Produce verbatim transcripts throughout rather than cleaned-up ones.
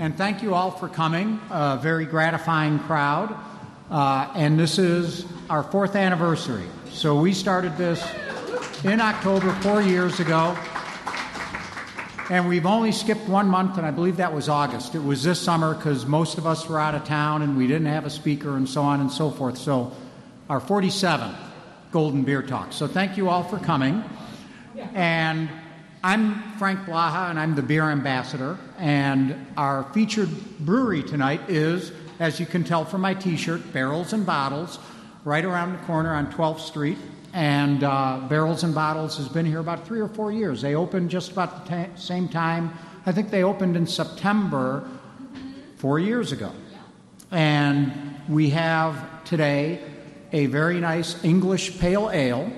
And thank you all for coming. A very gratifying crowd. Uh, and this is our fourth anniversary. So we started this in October four years ago. And we've only skipped one month, and I believe that was August. It was this summer because most of us were out of town and we didn't have a speaker and so on and so forth. So our forty-seventh Golden Beer Talk. So thank you all for coming. And I'm Frank Blaha, and I'm the beer ambassador. And our featured brewery tonight is, as you can tell from my T-shirt, Barrels and Bottles, right around the corner on twelfth street. And uh, Barrels and Bottles has been here about three or four years. They opened just about the ta- same time. I think they opened in September four years ago. And we have today a very nice English pale ale,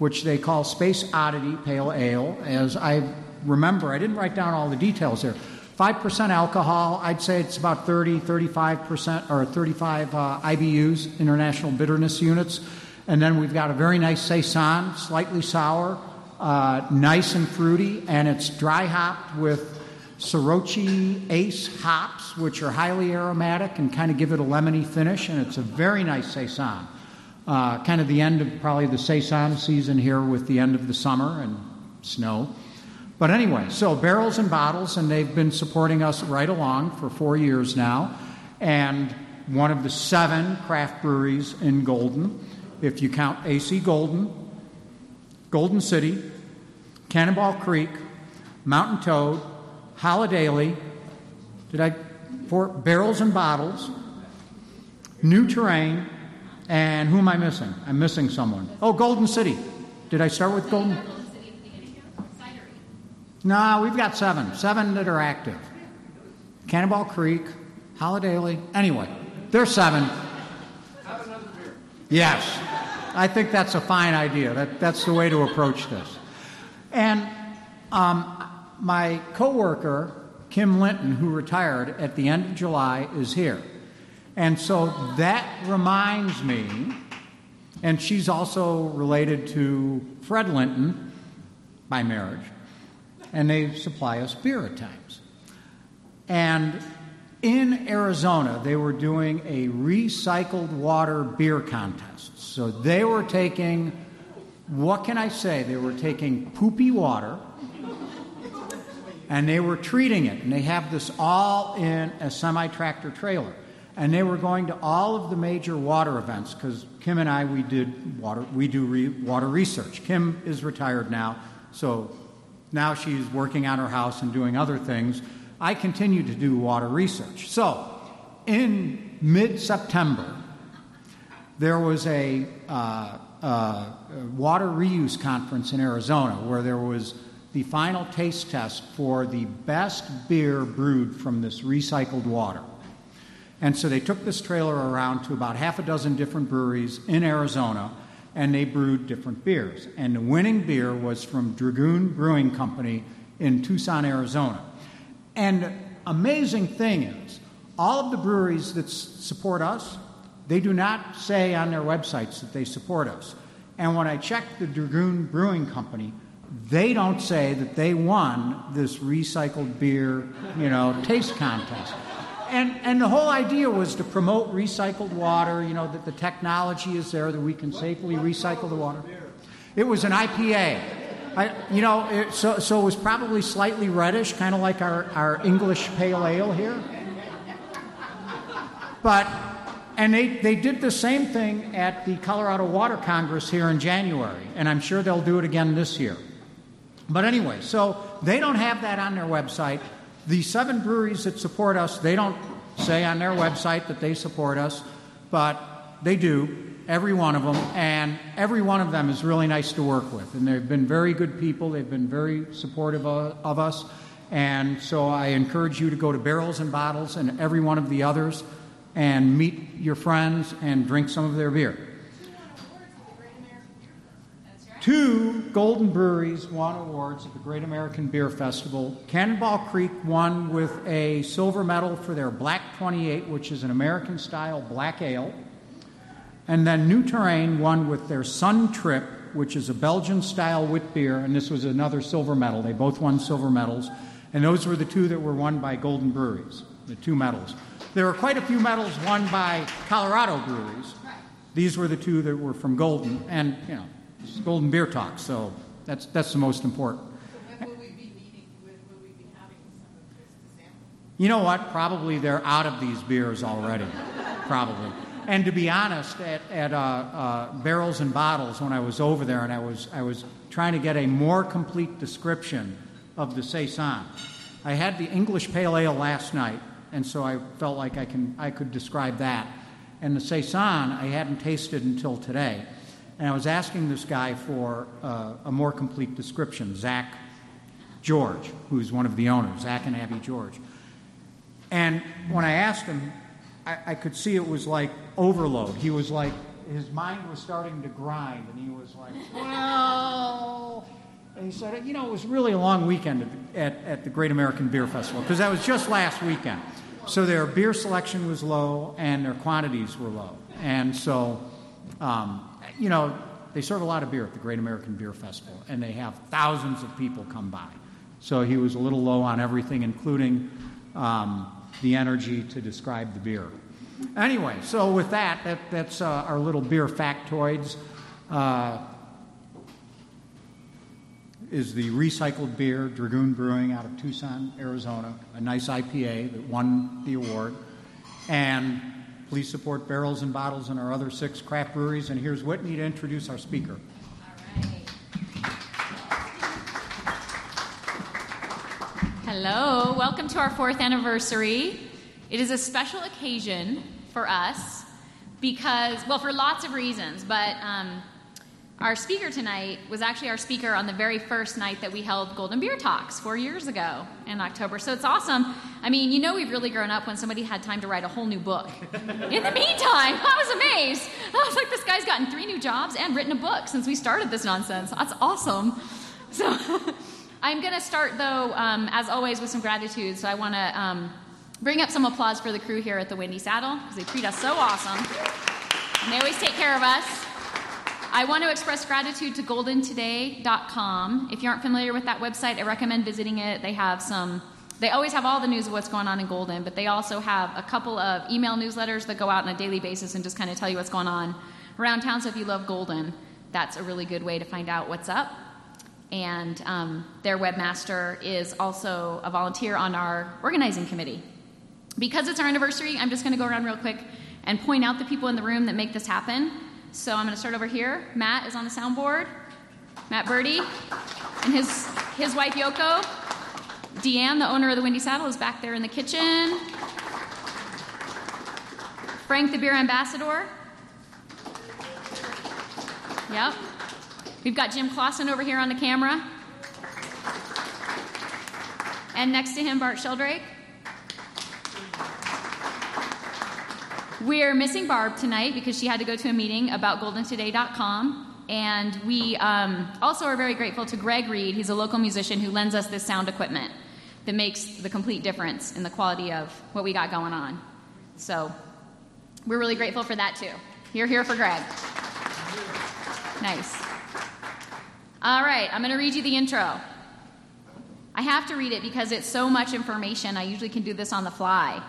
which they call Space Oddity Pale Ale. As I remember, I didn't write down all the details there. five percent alcohol, I'd say it's about thirty, thirty-five percent, or thirty-five uh, I B Us, International Bitterness Units. And then we've got a very nice saison, slightly sour, uh, nice and fruity, and it's dry hopped with Sorachi Ace hops, which are highly aromatic and kind of give it a lemony finish, and it's a very nice saison. Uh, kind of the end of probably the saison season here with the end of the summer and snow. But anyway, so Barrels and Bottles, and they've been supporting us right along for four years now, and one of the seven craft breweries in Golden. If you count A C. Golden, Golden City, Cannonball Creek, Mountain Toad, Holidaily, did I, for Barrels and Bottles, New Terrain, and who am I missing? I'm missing someone. Oh, Golden City. Did I start with Golden? No, we've got seven. Seven that are active. Cannonball Creek, Holidaily. Anyway, there's seven. Yes, I think that's a fine idea. That, that's the way to approach this. And um, my coworker, Kim Linton, who retired at the end of July, is here. And so that reminds me, and she's also related to Fred Linton by marriage, and they supply us beer at times. And in Arizona, they were doing a recycled water beer contest. So they were taking, what can I say? They were taking poopy water, and they were treating it. And they have this all in a semi-tractor trailer. And they were going to all of the major water events, because Kim and I, we did water, we do re, water research. Kim is retired now, so now she's working on her house and doing other things. I continue to do water research. So, in mid-September, there was a uh, uh, water reuse conference in Arizona where there was the final taste test for the best beer brewed from this recycled water. And so they took this trailer around to about half a dozen different breweries in Arizona, and they brewed different beers. And the winning beer was from Dragoon Brewing Company in Tucson, Arizona. And the amazing thing is, all of the breweries that s- support us, they do not say on their websites that they support us. And when I checked the Dragoon Brewing Company, they don't say that they won this recycled beer, you know, taste contest. And and the whole idea was to promote recycled water, you know, that the technology is there, that we can what, safely what recycle the water. It was an I P A. I, you know, it, so, so it was probably slightly reddish, kind of like our, our English pale ale here. But, and they, they did the same thing at the Colorado Water Congress here in January, and I'm sure they'll do it again this year. But anyway, so they don't have that on their website. The seven breweries that support us, they don't say on their website that they support us, but they do. Every one of them, and every one of them is really nice to work with. And they've been very good people. They've been very supportive of, of us. And so I encourage you to go to Barrels and Bottles and every one of the others and meet your friends and drink some of their beer. Two Golden Breweries won awards at the Great American Beer Festival. Cannonball Creek won with a silver medal for their Black twenty-eight, which is an American-style black ale. And then New Terrain won with their Sun Trip, which is a Belgian-style wit beer, and this was another silver medal. They both won silver medals, and those were the two that were won by Golden Breweries. the two medals. There were quite a few medals won by Colorado breweries. These were the two that were from Golden, and, you know, it's Golden Beer Talk, so that's that's the most important. So when will we be meeting with, will we be having some of this example? You know what? Probably they're out of these beers already, probably. And to be honest, at, at uh, uh, Barrels and Bottles, when I was over there, and I was I was trying to get a more complete description of the Saison. I had the English Pale Ale last night, and so I felt like I can I could describe that. And the Saison I hadn't tasted until today. And I was asking this guy for uh, a more complete description, Zach George, who's one of the owners, Zach and Abby George. And when I asked him, I, I could see it was like overload. He was like, his mind was starting to grind, and he was like, well... And he said, you know, it was really a long weekend at, at, at the Great American Beer Festival, because that was just last weekend. So their beer selection was low, and their quantities were low. And so... Um, You know, they serve a lot of beer at the Great American Beer Festival, and they have thousands of people come by. So he was a little low on everything, including um, the energy to describe the beer. Anyway, so with that, that that's uh, our little beer factoids. Uh, is the recycled beer, Dragoon Brewing out of Tucson, Arizona, a nice I P A that won the award. And... please support Barrels and Bottles and our other six craft breweries. And here's Whitney to introduce our speaker. All right. Hello. Welcome to our fourth anniversary. It is a special occasion for us because, well, for lots of reasons, but um, our speaker tonight was actually our speaker on the very first night that we held Golden Beer Talks four years ago in October. So it's awesome. I mean, you know we've really grown up when somebody had time to write a whole new book. In the meantime, I was amazed. I was like, this guy's gotten three new jobs and written a book since we started this nonsense. That's awesome. So I'm going to start, though, um, as always, with some gratitude. So I want to um, bring up some applause for the crew here at the Windy Saddle, because they treat us so awesome. And they always take care of us. I want to express gratitude to golden today dot com. If you aren't familiar with that website, I recommend visiting it. They have some... They always have all the news of what's going on in Golden, but they also have a couple of email newsletters that go out on a daily basis and just kind of tell you what's going on around town. So if you love Golden, that's a really good way to find out what's up. And um, their webmaster is also a volunteer on our organizing committee. Because it's our anniversary, I'm just going to go around real quick and point out the people in the room that make this happen. So I'm going to start over here. Matt is on the soundboard. Matt Birdie and his his wife, Yoko. Deanne, the owner of the Windy Saddle, is back there in the kitchen. Frank, the beer ambassador. Yep. We've got Jim Clausen over here on the camera. And next to him, Bart Sheldrake. We're missing Barb tonight because she had to go to a meeting about golden today dot com. And we um, also are very grateful to Greg Reed. He's a local musician who lends us this sound equipment that makes the complete difference in the quality of what we got going on. So we're really grateful for that, too. You're here for Greg. Nice. All right, I'm going to read you the intro. I have to read it because it's so much information. I usually can do this on the fly.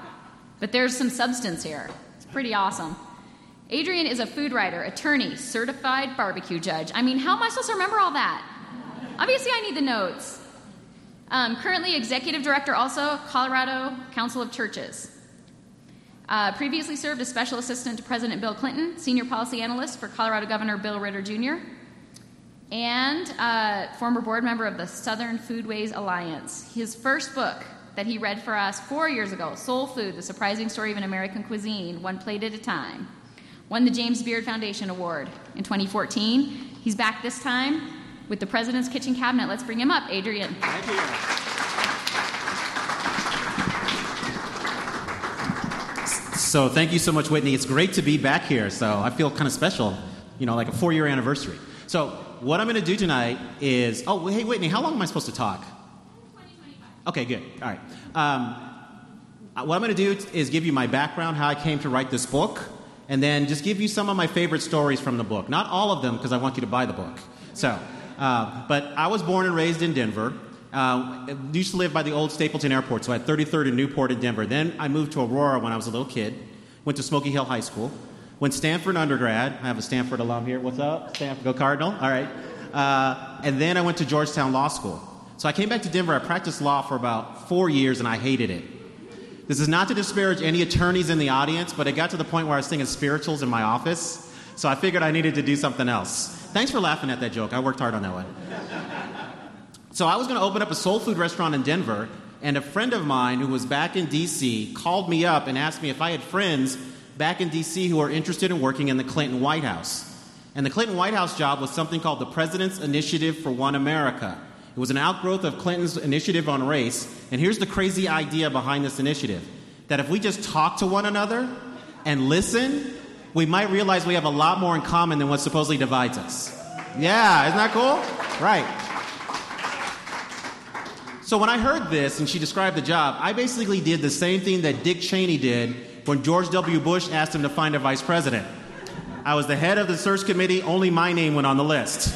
But there's some substance here. It's pretty awesome. Adrian is a food writer, attorney, certified barbecue judge. I mean, how am I supposed to remember all that? Obviously, I need the notes. Um, currently, executive director, also Colorado Council of Churches. Uh, previously served as special assistant to President Bill Clinton, senior policy analyst for Colorado Governor Bill Ritter Junior, and uh, former board member of the Southern Foodways Alliance. His first book that he read for us four years ago, Soul Food, The Surprising Story of an American Cuisine, One Plate at a Time, won the James Beard Foundation Award in twenty fourteen. He's back this time with the President's Kitchen Cabinet. Let's bring him up, Adrian. Thank you. So thank you so much, Whitney. It's great to be back here. So I feel kind of special, you know, like a four-year anniversary. So what I'm going to do tonight is, oh, hey, Whitney, how long am I supposed to talk? twenty, twenty-five. Okay, good. All right. Um, what I'm going to do is give you my background, how I came to write this book, and then just give you some of my favorite stories from the book. Not all of them, because I want you to buy the book. So, uh, but I was born and raised in Denver, Uh, I used to live by the old Stapleton Airport, so I had thirty-third and Newport in Denver. Then I moved to Aurora when I was a little kid. Went to Smoky Hill High School. Went Stanford undergrad. I have a Stanford alum here. What's up? Stanford, go Cardinal. All right. Uh, and then I went to Georgetown Law School. So I came back to Denver. I practiced law for about four years, and I hated it. This is not to disparage any attorneys in the audience, but it got to the point where I was singing spirituals in my office. So I figured I needed to do something else. Thanks for laughing at that joke. I worked hard on that one. So I was going to open up a soul food restaurant in Denver, and a friend of mine who was back in D C called me up and asked me if I had friends back in D C who were interested in working in the Clinton White House. And the Clinton White House job was something called the President's Initiative for One America. It was an outgrowth of Clinton's initiative on race. And here's the crazy idea behind this initiative, that if we just talk to one another and listen, we might realize we have a lot more in common than what supposedly divides us. Yeah, isn't that cool? Right. So when I heard this and she described the job, I basically did the same thing that Dick Cheney did when George W. Bush asked him to find a vice president. I was the head of the search committee. Only my name went on the list.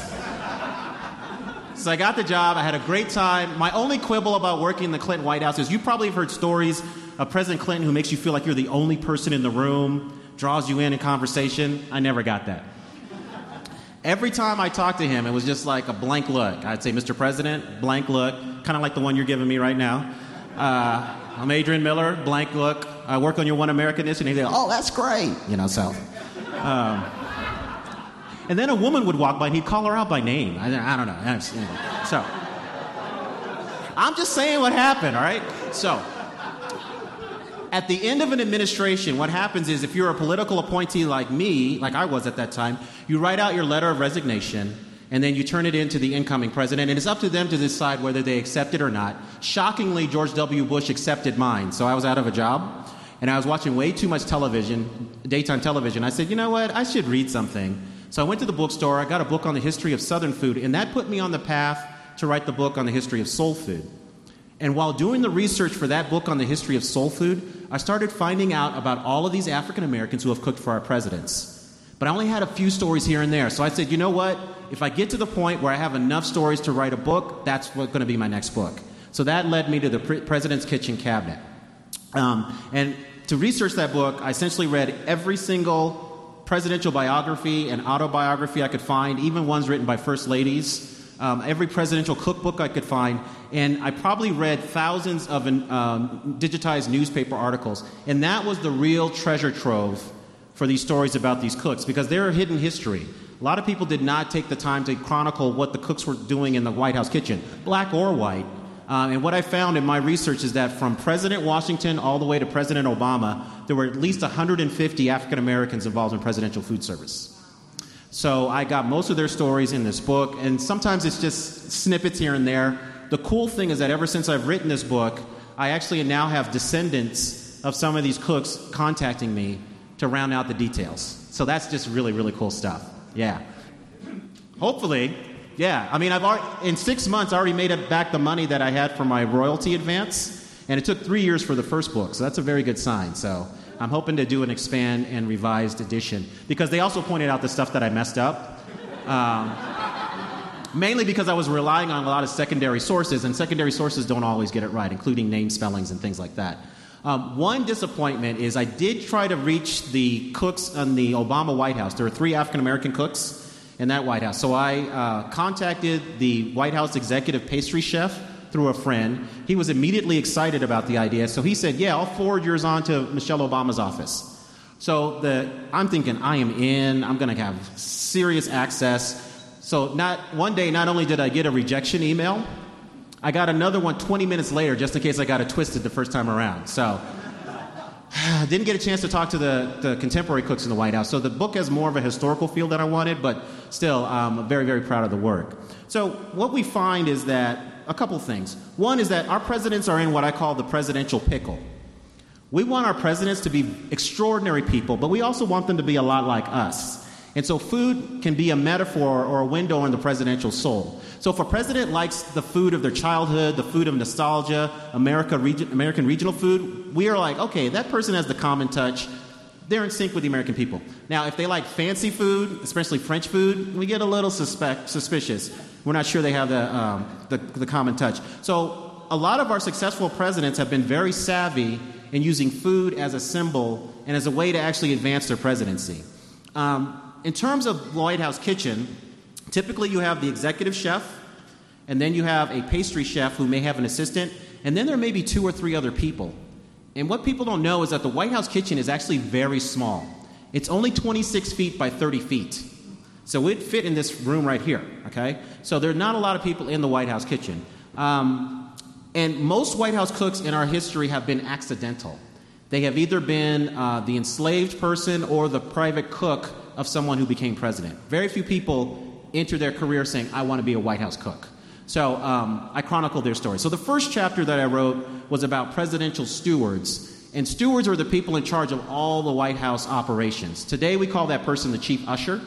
So I got the job. I had a great time. My only quibble about working in the Clinton White House is you probably have heard stories of President Clinton who makes you feel like you're the only person in the room, draws you in in conversation. I never got that. Every time I talked to him, it was just like a blank look. I'd say, Mister President, blank look, kind of like the one you're giving me right now. Uh, I'm Adrian Miller, blank look. I work on your One American issue. And he'd go, oh, that's great. You know, so... Um, and then a woman would walk by and he'd call her out by name. I, I don't know. Anyway, so I'm just saying what happened, all right? So at the end of an administration, what happens is if you're a political appointee like me, like I was at that time, you write out your letter of resignation and then you turn it in to the incoming president, and it's up to them to decide whether they accept it or not. Shockingly, George W. Bush accepted mine, so I was out of a job. And I was watching way too much television, daytime television. I said, you know what? I should read something. So I went to the bookstore. I got a book on the history of Southern food, and that put me on the path to write the book on the history of soul food. And while doing the research for that book on the history of soul food, I started finding out about all of these African Americans who have cooked for our presidents. But I only had a few stories here and there. So I said, you know what? If I get to the point where I have enough stories to write a book, that's what's going to be my next book. So that led me to the Pre- President's Kitchen Cabinet. Um, and to research that book, I essentially read every single presidential biography and autobiography I could find, even ones written by first ladies, um, every presidential cookbook I could find, and I probably read thousands of um, digitized newspaper articles. And that was the real treasure trove for these stories about these cooks, because they're a hidden history. A lot of people did not take the time to chronicle what the cooks were doing in the White House kitchen, black or white. Um, and what I found in my research is that from President Washington all the way to President Obama, there were at least one hundred fifty African Americans involved in presidential food service. So I got most of their stories in this book, and sometimes it's just snippets here and there. The cool thing is that ever since I've written this book, I actually now have descendants of some of these cooks contacting me to round out the details. So that's just really, really cool stuff. Yeah. Hopefully... Yeah, I mean, I've already, in six months, I already made it back the money that I had for my royalty advance, and it took three years for the first book, so that's a very good sign. So I'm hoping to do an expand and revised edition, because they also pointed out the stuff that I messed up, um, mainly because I was relying on a lot of secondary sources, and secondary sources don't always get it right, including name spellings and things like that. Um, one disappointment is I did try to reach the cooks in the Obama White House. There were three African-American cooks in that White House. So I uh, contacted the White House executive pastry chef through a friend. He was immediately excited about the idea, so he said, yeah, I'll forward yours on to Michelle Obama's office. So the, I'm thinking, I am in, I'm going to have serious access. So not one day, not only did I get a rejection email, I got another one twenty minutes later, just in case I got it twisted the first time around. So I didn't get a chance to talk to the, the contemporary cooks in the White House. So the book has more of a historical feel that I wanted, but still, I'm very, very proud of the work. So what we find is that a couple things. One is that our presidents are in what I call the presidential pickle. We want our presidents to be extraordinary people, but we also want them to be a lot like us. And so food can be a metaphor or a window on the presidential soul. So if a president likes the food of their childhood, the food of nostalgia, America, reg- American regional food, we are like, okay, that person has the common touch they're in sync with the American people. Now, if they like fancy food, especially French food, we get a little suspect, suspicious. We're not sure they have the, um, the, the common touch. So a lot of our successful presidents have been very savvy in using food as a symbol and as a way to actually advance their presidency. Um, in terms of White House Kitchen, typically you have the executive chef, and then you have a pastry chef who may have an assistant, and then there may be two or three other people. And what people don't know is that the White House kitchen is actually very small. It's only twenty-six feet by thirty feet. So it would fit in this room right here, okay? So there are not a lot of people in the White House kitchen. Um, and most White House cooks in our history have been accidental. They have either been uh, the enslaved person or the private cook of someone who became president. Very few people enter their career saying, I want to be a White House cook. So um, I chronicled their story. So the first chapter that I wrote was about presidential stewards. And stewards are the people in charge of all the White House operations. Today we call that person the chief usher.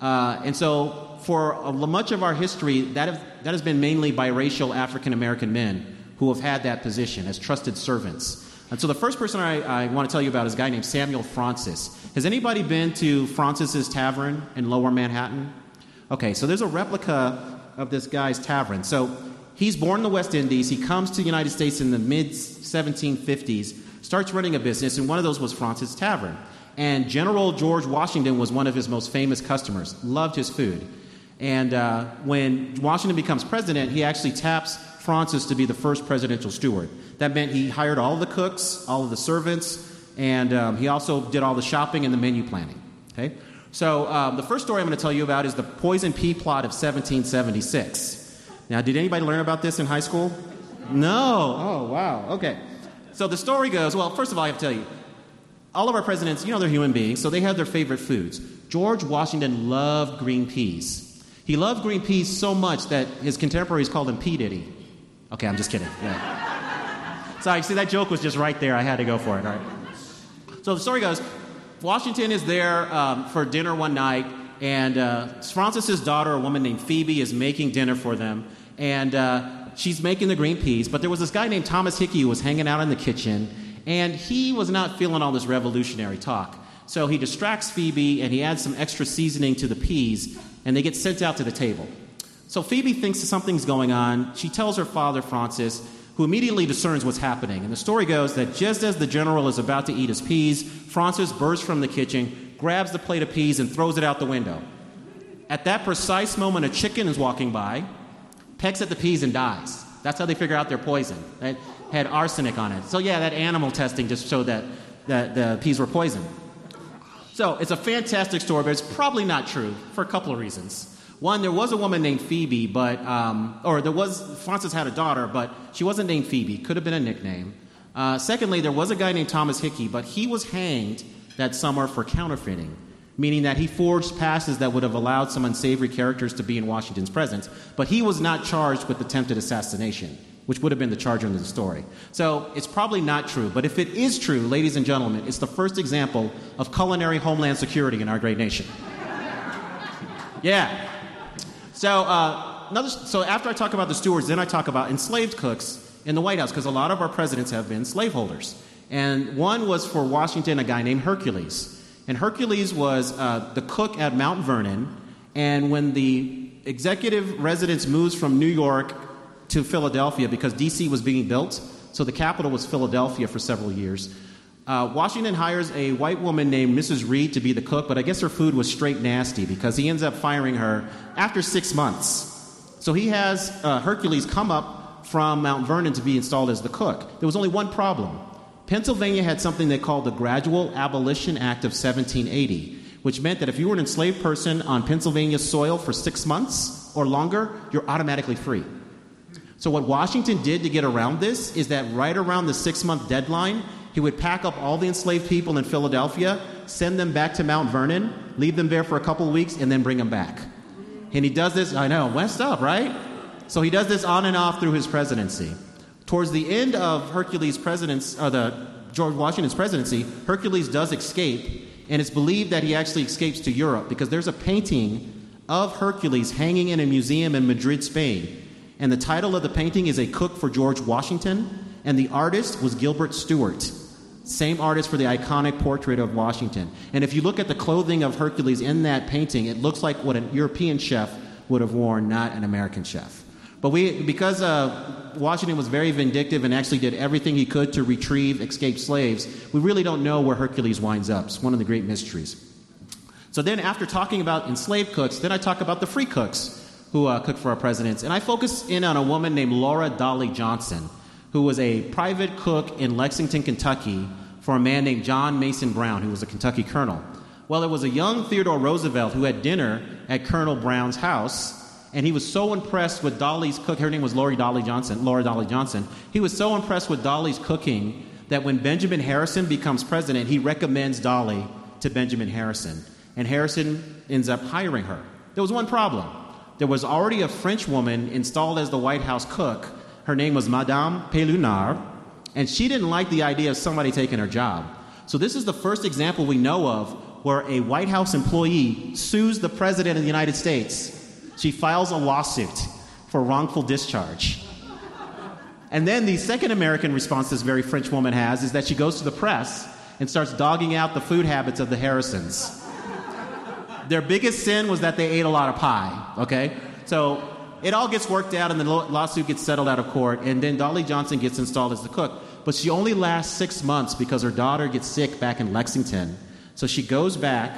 Uh, and so for a, much of our history, that, have, that has been mainly biracial African-American men who have had that position as trusted servants. And so the first person I, I want to tell you about is a guy named Samuel Fraunces. Has anybody been to Fraunces Tavern in Lower Manhattan? Okay, so there's a replica of this guy's tavern. So he's born in the West Indies. He comes to the United States in the mid seventeen fifties, starts running a business, and one of those was Fraunces Tavern. And General George Washington was one of his most famous customers, loved his food. And uh, when Washington becomes president, he actually taps Fraunces to be the first presidential steward. That meant he hired all the cooks, all of the servants, and um, he also did all the shopping and the menu planning. Okay. So um, the first story I'm going to tell you about is the Poison Pea Plot of seventeen seventy-six. Now, did anybody learn about this in high school? No. Oh, wow. Okay. So the story goes, well, first of all, I have to tell you, all of our presidents, you know, they're human beings, so they have their favorite foods. George Washington loved green peas. He loved green peas so much that his contemporaries called him P. Diddy. Okay, I'm just kidding. Yeah. Sorry, see, that joke was just right there. I had to go for it. All right. So the story goes, Washington is there um, for dinner one night, and uh, Fraunces' daughter, a woman named Phoebe, is making dinner for them, and uh, she's making the green peas, but there was this guy named Thomas Hickey who was hanging out in the kitchen, and he was not feeling all this revolutionary talk. So he distracts Phoebe, and he adds some extra seasoning to the peas, and they get sent out to the table. So Phoebe thinks something's going on. She tells her father, Fraunces, who immediately discerns what's happening. And the story goes that just as the general is about to eat his peas, Fraunces bursts from the kitchen, grabs the plate of peas, and throws it out the window. At that precise moment, a chicken is walking by, pecks at the peas, and dies. That's how they figure out their poison. It had arsenic on it. So yeah, that animal testing just showed that, that the peas were poisoned. So it's a fantastic story, but it's probably not true for a couple of reasons. One, there was a woman named Phoebe, but, um, or there was, Fraunces had a daughter, but she wasn't named Phoebe. Could have been a nickname. Uh, secondly, there was a guy named Thomas Hickey, but he was hanged that summer for counterfeiting, meaning that he forged passes that would have allowed some unsavory characters to be in Washington's presence, but he was not charged with attempted assassination, which would have been the charge under the story. So it's probably not true, but if it is true, ladies and gentlemen, it's the first example of culinary homeland security in our great nation. Yeah. So uh, another, so after I talk about the stewards, then I talk about enslaved cooks in the White House, because a lot of our presidents have been slaveholders. And one was for Washington, a guy named Hercules. And Hercules was uh, the cook at Mount Vernon. And when the executive residence moves from New York to Philadelphia, because D C was being built, so the capital was Philadelphia for several years, uh, Washington hires a white woman named Missus Reed to be the cook, but I guess her food was straight nasty, because he ends up firing her after six months. So he has uh, Hercules come up from Mount Vernon to be installed as the cook. There was only one problem. Pennsylvania had something they called the Gradual Abolition Act of seventeen eighty, which meant that if you were an enslaved person on Pennsylvania soil for six months or longer, you're automatically free. So what Washington did to get around this is that right around the six-month deadline, he would pack up all the enslaved people in Philadelphia, send them back to Mount Vernon, leave them there for a couple of weeks, and then bring them back. And he does this, I know, messed up, right? So he does this on and off through his presidency. Towards the end of Hercules' presidency, or the George Washington's presidency, Hercules does escape, and it's believed that he actually escapes to Europe, because there's a painting of Hercules hanging in a museum in Madrid, Spain. And the title of the painting is A Cook for George Washington, and the artist was Gilbert Stuart. Same artist for the iconic portrait of Washington. And if you look at the clothing of Hercules in that painting, it looks like what a European chef would have worn, not an American chef. But we, because uh, Washington was very vindictive and actually did everything he could to retrieve escaped slaves, we really don't know where Hercules winds up. It's one of the great mysteries. So then after talking about enslaved cooks, then I talk about the free cooks who uh, cook for our presidents. And I focus in on a woman named Laura Dolly Johnson, who was a private cook in Lexington, Kentucky, for a man named John Mason Brown, who was a Kentucky colonel. Well, it was a young Theodore Roosevelt who had dinner at Colonel Brown's house, and he was so impressed with Dolly's cook. Her name was Laura Dolly Johnson. Laura Dolly Johnson. He was so impressed with Dolly's cooking that when Benjamin Harrison becomes president, he recommends Dolly to Benjamin Harrison, and Harrison ends up hiring her. There was one problem. There was already a French woman installed as the White House cook. Her name was Madame Pelunard, and she didn't like the idea of somebody taking her job. So this is the first example we know of where a White House employee sues the President of the United States. She files a lawsuit for wrongful discharge. And then the second American response this very French woman has is that she goes to the press and starts dogging out the food habits of the Harrisons. Their biggest sin was that they ate a lot of pie, okay? So it all gets worked out, and the lawsuit gets settled out of court, and then Dolly Johnson gets installed as the cook. But she only lasts six months because her daughter gets sick back in Lexington. So she goes back,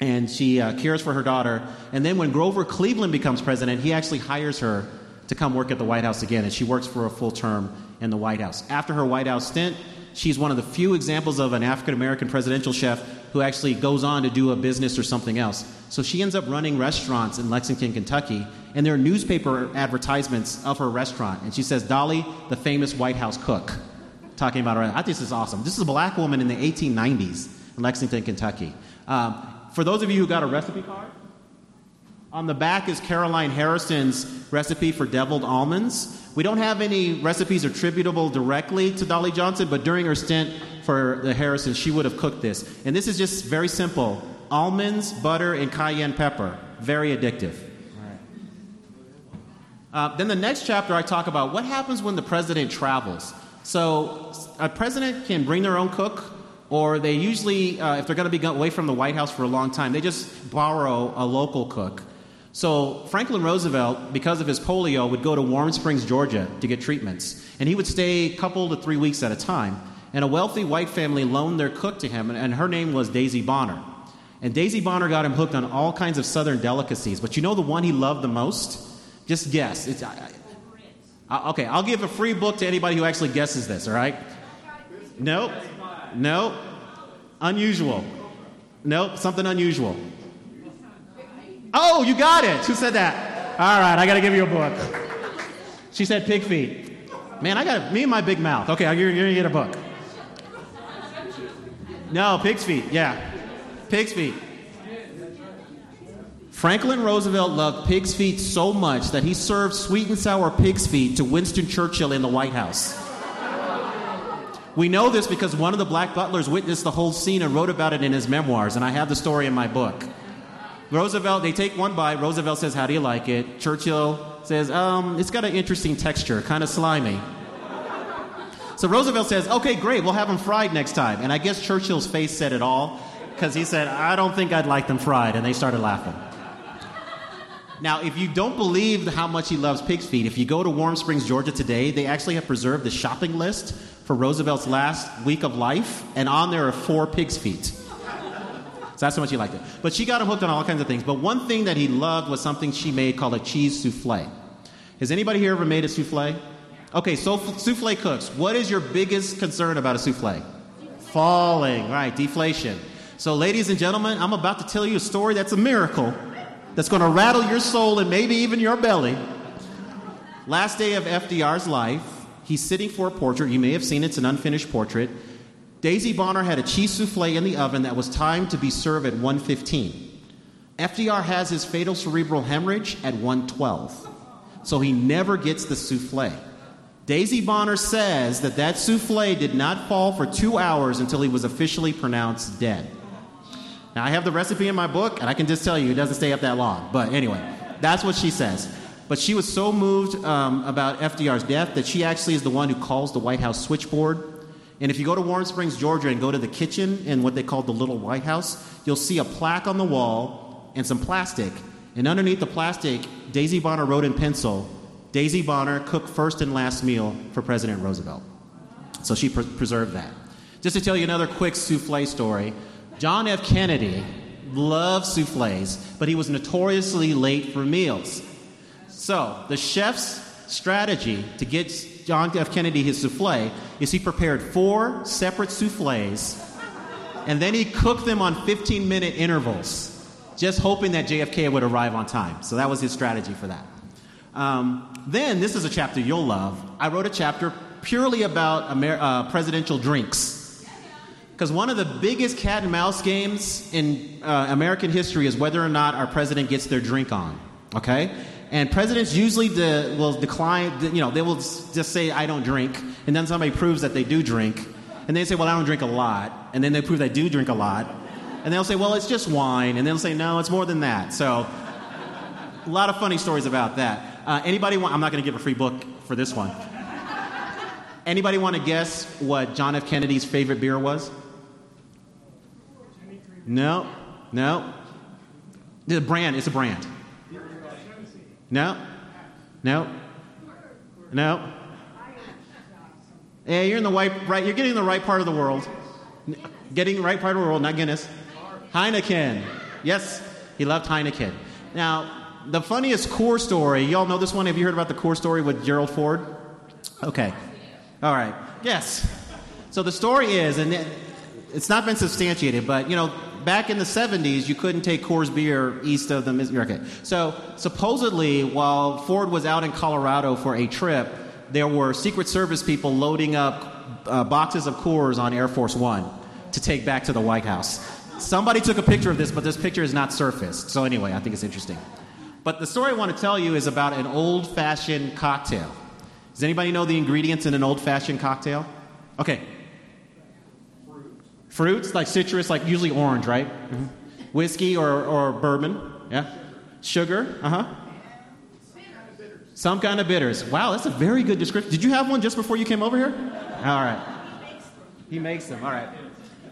and she uh, cares for her daughter. And then when Grover Cleveland becomes president, he actually hires her to come work at the White House again, and she works for a full term in the White House. After her White House stint, she's one of the few examples of an African-American presidential chef who actually goes on to do a business or something else. So she ends up running restaurants in Lexington, Kentucky, and there are newspaper advertisements of her restaurant. And she says, Dolly, the famous White House cook, talking about her. I think this is awesome. This is a black woman in the eighteen nineties in Lexington, Kentucky. Um, for those of you who got a recipe card, on the back is Caroline Harrison's recipe for deviled almonds. We don't have any recipes attributable directly to Dolly Johnson, but during her stint for the Harrison, she would have cooked this. And this is just very simple. Almonds, butter, and cayenne pepper. Very addictive. Uh, then the next chapter I talk about what happens when the president travels. So a president can bring their own cook, or they usually, uh, if they're going to be away from the White House for a long time, they just borrow a local cook. So Franklin Roosevelt, because of his polio, would go to Warm Springs, Georgia to get treatments. And he would stay a couple to three weeks at a time. And a wealthy white family loaned their cook to him, and, and her name was Daisy Bonner. And Daisy Bonner got him hooked on all kinds of Southern delicacies. But you know the one he loved the most? Just guess. It's, I, I, okay, I'll give a free book to anybody who actually guesses this, all right? Nope. Nope. Unusual. Nope, something unusual. Oh, you got it. Who said that? All right, I got to give you a book. She said pig feet. Man, I got me and my big mouth. Okay, you're, you're going to get a book. No, pig's feet. Yeah. Pig's feet. Franklin Roosevelt loved pig's feet so much that he served sweet and sour pig's feet to Winston Churchill in the White House. We know this because one of the black butlers witnessed the whole scene and wrote about it in his memoirs, and I have the story in my book. Roosevelt, they take one bite. Roosevelt says, how do you like it? Churchill says, um, it's got an interesting texture, kind of slimy. So Roosevelt says, okay, great, we'll have them fried next time. And I guess Churchill's face said it all, because he said, I don't think I'd like them fried. And they started laughing. Now, if you don't believe how much he loves pig's feet, if you go to Warm Springs, Georgia today, they actually have preserved the shopping list for Roosevelt's last week of life. And on there are four pig's feet. So that's how much he liked it. But she got him hooked on all kinds of things. But one thing that he loved was something she made called a cheese souffle. Has anybody here ever made a souffle? Okay, so souffle cooks. What is your biggest concern about a souffle? Falling, right, deflation. So ladies and gentlemen, I'm about to tell you a story that's a miracle that's going to rattle your soul and maybe even your belly. Last day of F D R's life, he's sitting for a portrait. You may have seen it. It's an unfinished portrait. Daisy Bonner had a cheese souffle in the oven that was timed to be served at one fifteen. F D R has his fatal cerebral hemorrhage at one twelve. So he never gets the souffle. Daisy Bonner says that that souffle did not fall for two hours until he was officially pronounced dead. Now, I have the recipe in my book, and I can just tell you it doesn't stay up that long. But anyway, that's what she says. But she was so moved um, about F D R's death that she actually is the one who calls the White House switchboard And if you go to Warm Springs, Georgia, and go to the kitchen and what they call the Little White House, you'll see a plaque on the wall and some plastic. And underneath the plastic, Daisy Bonner wrote in pencil, Daisy Bonner cooked first and last meal for President Roosevelt. So she pre- preserved that. Just to tell you another quick souffle story, John F. Kennedy loved souffles, but he was notoriously late for meals. So the chef's strategy to get John F. Kennedy his souffle is he prepared four separate souffles, and then he cooked them on fifteen-minute intervals, just hoping that J F K would arrive on time. So that was his strategy for that. Um, then, this is a chapter you'll love. I wrote a chapter purely about Amer- uh, presidential drinks. Because one of the biggest cat and mouse games in uh, American history is whether or not our president gets their drink on. Okay? And presidents usually de- will decline, de- you know, they will just say, I don't drink. And then somebody proves that they do drink. And they say, well, I don't drink a lot. And then they prove they do drink a lot. And they'll say, well, it's just wine. And they'll say, no, it's more than that. So, a lot of funny stories about that. Uh, anybody want, I'm not going to give a free book for this one. Anybody want to guess what John F. Kennedy's favorite beer was? No, no. The brand, it's a brand. No, no, no. Yeah, you're in the right, right, you're getting the right part of the world. Getting the right part of the world, not Guinness. Heineken. Yes, he loved Heineken. Now, the funniest Coors story, y'all know this one? Have you heard about the Coors story with Gerald Ford? Okay. All right. Yes. So the story is, and it, it's not been substantiated, but, you know, back in the seventies, you couldn't take Coors beer east of the Mississippi. Okay. So supposedly, while Ford was out in Colorado for a trip, there were Secret Service people loading up uh, boxes of Coors on Air Force One to take back to the White House. Somebody took a picture of this, but this picture is not surfaced. So anyway, I think it's interesting. But the story I want to tell you is about an old-fashioned cocktail. Does anybody know the ingredients in an old-fashioned cocktail? Okay. Fruit. Fruits, like citrus, like usually orange, right? Mm-hmm. Whiskey or, or bourbon. Yeah. Sugar. Uh-huh. Some kind of bitters. Wow, that's a very good description. Did you have one just before you came over here? All right. He makes them. All right.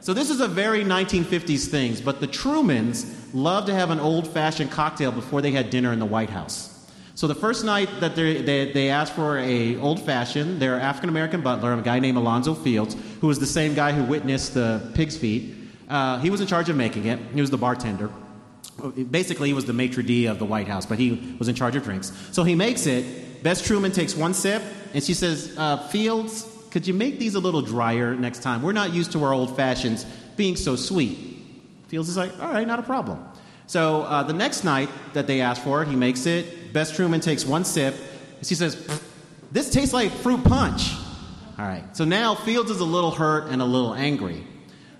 So this is a very nineteen fifties thing, but the Trumans loved to have an old-fashioned cocktail before they had dinner in the White House. So the first night that they, they, they asked for a old-fashioned, their African-American butler, a guy named Alonzo Fields, who was the same guy who witnessed the pig's feet, uh, he was in charge of making it. He was the bartender. Basically, he was the maitre d' of the White House, but he was in charge of drinks. So he makes it. Bess Truman takes one sip, and she says, uh, Fields, could you make these a little drier next time? We're not used to our old fashions being so sweet. Fields is like, all right, not a problem. So uh, the next night that they asked for it, he makes it. Bess Truman takes one sip. She says, this tastes like fruit punch. All right. So now Fields is a little hurt and a little angry.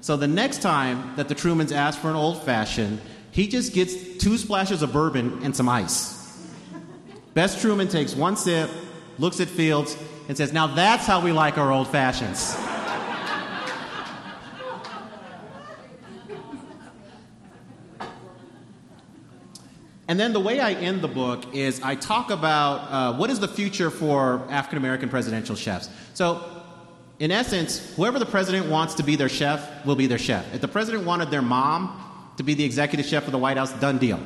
So the next time that the Trumans ask for an old-fashioned, he just gets two splashes of bourbon and some ice. Bess Truman takes one sip, looks at Fields, and says, now that's how we like our old fashions. And then the way I end the book is I talk about uh, what is the future for African-American presidential chefs. So, in essence, whoever the president wants to be their chef will be their chef. If the president wanted their mom to be the executive chef of the White House, done deal.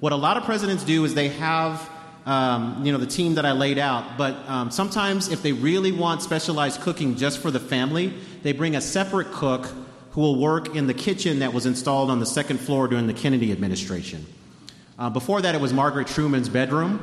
What a lot of presidents do is they have Um, you know, the team that I laid out. But um, sometimes if they really want specialized cooking just for the family, they bring a separate cook who will work in the kitchen that was installed on the second floor during the Kennedy administration. Uh, before that, it was Margaret Truman's bedroom.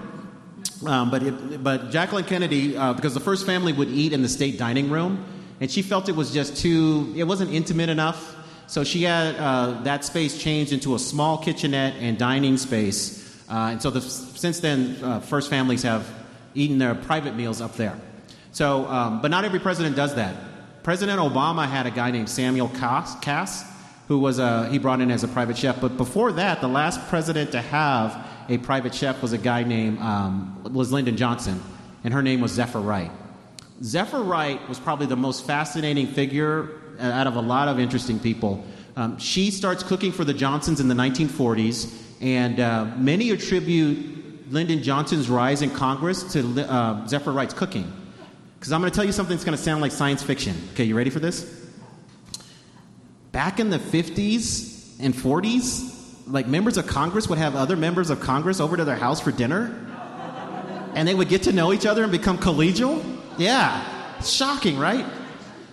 Um, but, it, but Jacqueline Kennedy, uh, because the first family would eat in the state dining room, and she felt it was just too, it wasn't intimate enough. So she had uh, that space changed into a small kitchenette and dining space. Uh, and so the, since then, uh, first families have eaten their private meals up there. So, um, but not every president does that. President Obama had a guy named Samuel Cass, Cass who was uh, he brought in as a private chef. But before that, the last president to have a private chef was a guy named um, was Lyndon Johnson, and her name was Zephyr Wright. Zephyr Wright was probably the most fascinating figure out of a lot of interesting people. Um, she starts cooking for the Johnsons in the nineteen forties. And uh, many attribute Lyndon Johnson's rise in Congress to uh, Zephyr Wright's cooking. Because I'm going to tell you something that's going to sound like science fiction. Okay, you ready for this? Back in the fifties and forties, like, members of Congress would have other members of Congress over to their house for dinner. And they would get to know each other and become collegial. Yeah. Shocking, right?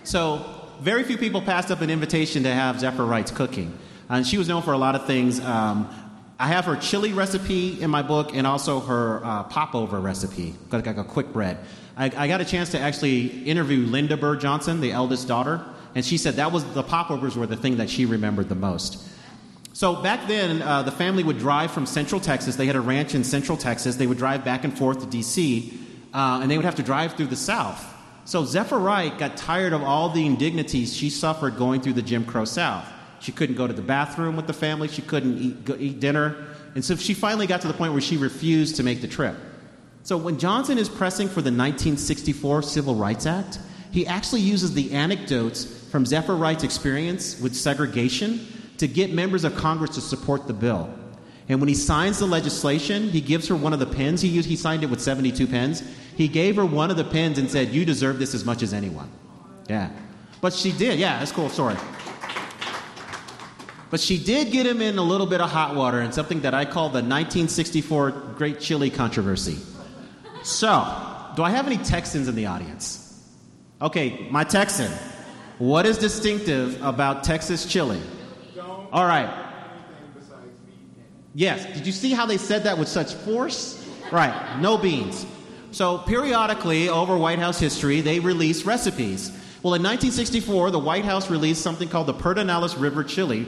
So very few people passed up an invitation to have Zephyr Wright's cooking. And she was known for a lot of things. Um, I have her chili recipe in my book and also her uh, popover recipe, like a quick bread. I, I got a chance to actually interview Linda Burr Johnson, the eldest daughter, and she said that was the popovers were the thing that she remembered the most. So back then, uh, the family would drive from Central Texas. They had a ranch in Central Texas. They would drive back and forth to D C, uh, and they would have to drive through the South. So Zephyr Wright got tired of all the indignities she suffered going through the Jim Crow South. She couldn't go to the bathroom with the family. She couldn't eat, go, eat dinner. And so she finally got to the point where she refused to make the trip. So when Johnson is pressing for the nineteen sixty-four Civil Rights Act, he actually uses the anecdotes from Zephyr Wright's experience with segregation to get members of Congress to support the bill. And when he signs the legislation, he gives her one of the pens. He used, he signed it with seventy-two pens. He gave her one of the pens and said, "You deserve this as much as anyone." Yeah. But she did. Yeah, that's a cool story. But she did get him in a little bit of hot water and something that I call the nineteen sixty-four Great Chili Controversy. So, do I have any Texans in the audience? Okay, my Texan. What is distinctive about Texas chili? Don't. All right. Yes. Did you see how they said that with such force? Right. No beans. So periodically over White House history, they release recipes. Well, in nineteen sixty-four, the White House released something called the Pedernales River Chili,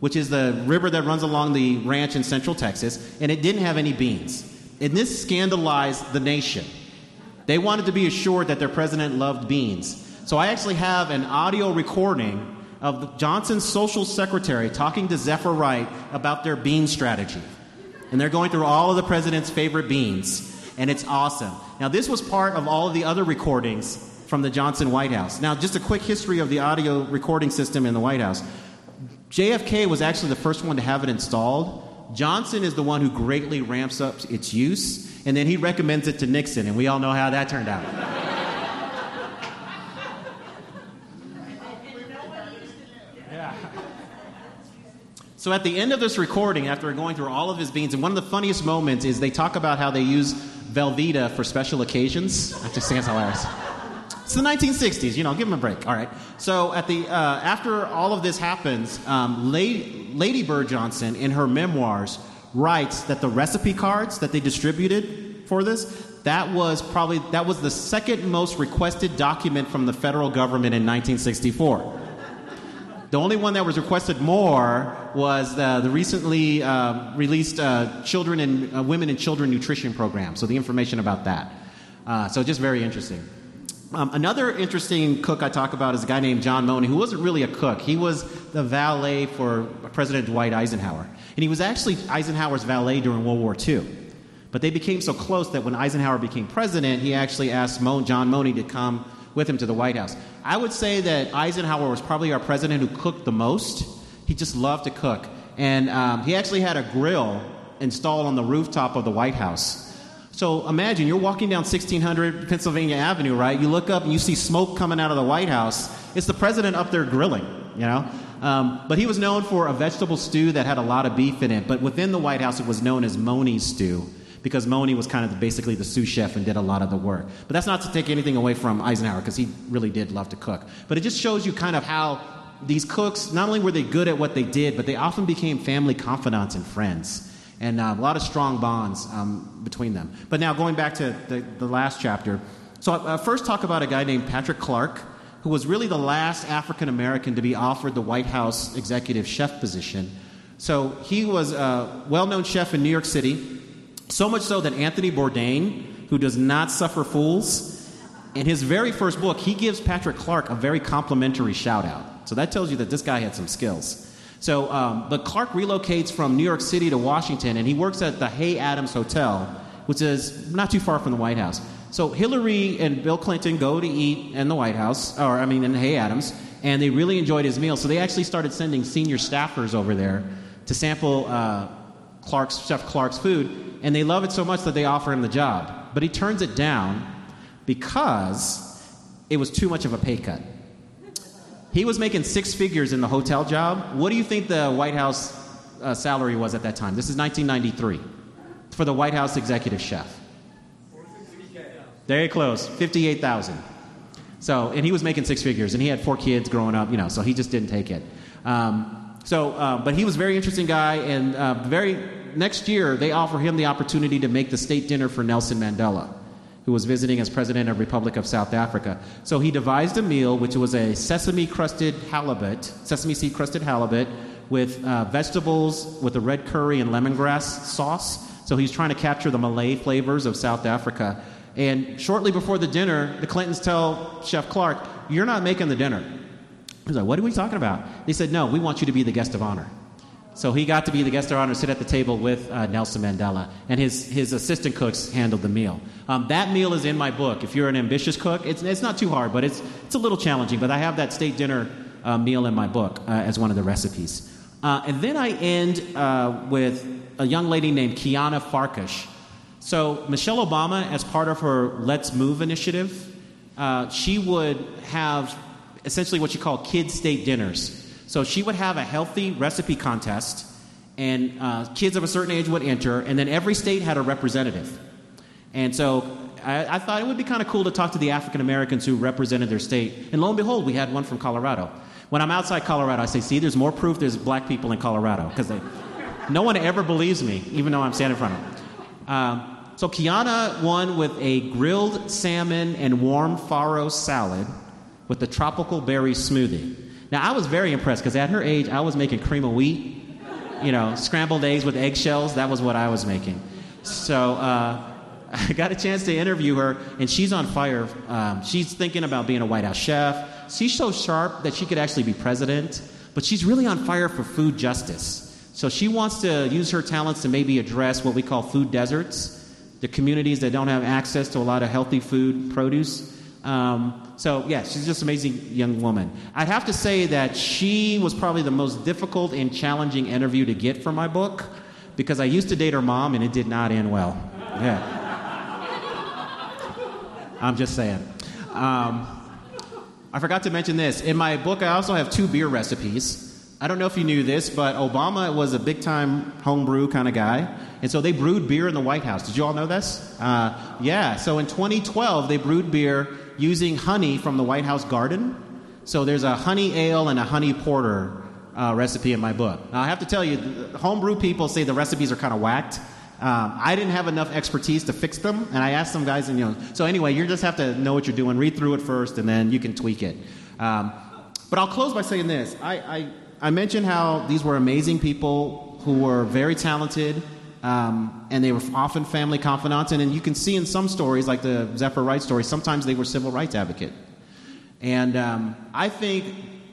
which is the river that runs along the ranch in Central Texas, and it didn't have any beans. And this scandalized the nation. They wanted to be assured that their president loved beans. So I actually have an audio recording of Johnson's social secretary talking to Zephyr Wright about their bean strategy. And they're going through all of the president's favorite beans. And it's awesome. Now, this was part of all of the other recordings from the Johnson White House. Now, just a quick history of the audio recording system in the White House. J F K was actually the first one to have it installed. Johnson is the one who greatly ramps up its use. And then he recommends it to Nixon. And we all know how that turned out. So at the end of this recording, after going through all of his beans, and one of the funniest moments is they talk about how they use Velveeta for special occasions. That just sounds hilarious. It's the nineteen sixties, you know, give them a break. All right. So at the uh, after all of this happens, um, Lady, Lady Bird Johnson, in her memoirs, writes that the recipe cards that they distributed for this, that was probably that was the second most requested document from the federal government in nineteen sixty-four. The only one that was requested more was the, the recently uh, released uh, children and uh, women and children nutrition program. So the information about that. Uh, so just very interesting. Um, another interesting cook I talk about is a guy named John Money, who wasn't really a cook. He was the valet for President Dwight Eisenhower. And he was actually Eisenhower's valet during World War Two. But they became so close that when Eisenhower became president, he actually asked Mo- John Money to come with him to the White House. I would say that Eisenhower was probably our president who cooked the most. He just loved to cook. And um, he actually had a grill installed on the rooftop of the White House. So imagine, you're walking down sixteen hundred Pennsylvania Avenue, right? You look up and you see smoke coming out of the White House. It's the president up there grilling, you know? Um, but he was known for a vegetable stew that had a lot of beef in it. But within the White House, it was known as Money's stew, because Money was kind of basically the sous chef and did a lot of the work. But that's not to take anything away from Eisenhower, because he really did love to cook. But it just shows you kind of how these cooks, not only were they good at what they did, but they often became family confidants and friends. And uh, a lot of strong bonds um, between them. But now going back to the, the last chapter. So I, I first talk about a guy named Patrick Clark, who was really the last African-American to be offered the White House executive chef position. So he was a well-known chef in New York City. So much so that Anthony Bourdain, who does not suffer fools, in his very first book, he gives Patrick Clark a very complimentary shout-out. So that tells you that this guy had some skills. So, um, but Clark relocates from New York City to Washington, and he works at the Hay Adams Hotel, which is not too far from the White House. So Hillary and Bill Clinton go to eat in the White House, or I mean in the Hay Adams, and they really enjoyed his meal. So they actually started sending senior staffers over there to sample uh, Clark's, Chef Clark's food. And they love it so much that they offer him the job. But he turns it down because it was too much of a pay cut. He was making six figures in the hotel job. What do you think the White House uh, salary was at that time? This is nineteen ninety-three. For the White House executive chef. Very close, fifty-eight thousand. So, and he was making six figures, and he had four kids growing up, you know, so he just didn't take it. Um, so, uh, but he was a very interesting guy, and uh, very next year they offer him the opportunity to make the state dinner for Nelson Mandela, who was visiting as president of the Republic of South Africa. So he devised a meal, which was a sesame-crusted halibut, sesame seed-crusted halibut, with uh, vegetables, with a red curry and lemongrass sauce. So he's trying to capture the Malay flavors of South Africa. And shortly before the dinner, the Clintons tell Chef Clark, "You're not making the dinner." He's like, "What are we talking about?" They said, "No, we want you to be the guest of honor." So he got to be the guest of honor, sit at the table with uh, Nelson Mandela, and his his assistant cooks handled the meal. Um, that meal is in my book. If you're an ambitious cook, it's it's not too hard, but it's it's a little challenging. But I have that state dinner uh, meal in my book uh, as one of the recipes. Uh, and then I end uh, with a young lady named Kiana Farkas. So Michelle Obama, as part of her Let's Move initiative, uh, she would have essentially what you call kids' state dinners. So she would have a healthy recipe contest, and uh, kids of a certain age would enter, and then every state had a representative. And so I, I thought it would be kind of cool to talk to the African Americans who represented their state. And lo and behold, we had one from Colorado. When I'm outside Colorado, I say, "See, there's more proof there's black people in Colorado," because they, no one ever believes me, even though I'm standing in front of them. Um, So Kiana won with a grilled salmon and warm farro salad with a tropical berry smoothie. Now, I was very impressed because at her age, I was making cream of wheat, you know, scrambled eggs with eggshells. That was what I was making. So uh, I got a chance to interview her, and she's on fire. Um, she's thinking about being a White House chef. She's so sharp that she could actually be president, but she's really on fire for food justice. So she wants to use her talents to maybe address what we call food deserts, the communities that don't have access to a lot of healthy food, produce. Um, so, yeah, she's just an amazing young woman. I'd have to say that she was probably the most difficult and challenging interview to get for my book because I used to date her mom, and it did not end well. Yeah. I'm just saying. Um, I forgot to mention this. In my book, I also have two beer recipes. I don't know if you knew this, but Obama was a big-time homebrew kind of guy. And so they brewed beer in the White House. Did you all know this? Uh, yeah. So in twenty twelve, they brewed beer using honey from the White House garden. So there's a honey ale and a honey porter uh, recipe in my book. Now, I have to tell you, homebrew people say the recipes are kind of whacked. Um, I didn't have enough expertise to fix them, and I asked some guys, and you know. So anyway, you just have to know what you're doing. Read through it first, and then you can tweak it. Um, but I'll close by saying this. I, I, I mentioned how these were amazing people who were very talented, Um, and they were often family confidants. And, and you can see in some stories, like the Zephyr Wright story, sometimes they were civil rights advocate. And um, I think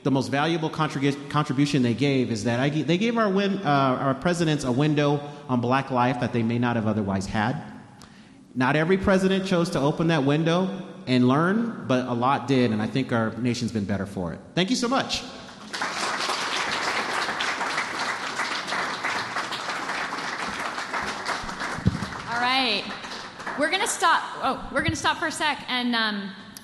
the most valuable contrib- contribution they gave is that I g- they gave our, win- uh, our presidents a window on black life that they may not have otherwise had. Not every president chose to open that window and learn, but a lot did. And I think our nation's been better for it. Thank you so much. We're going to stop. Oh, we're going to stop for a sec and um,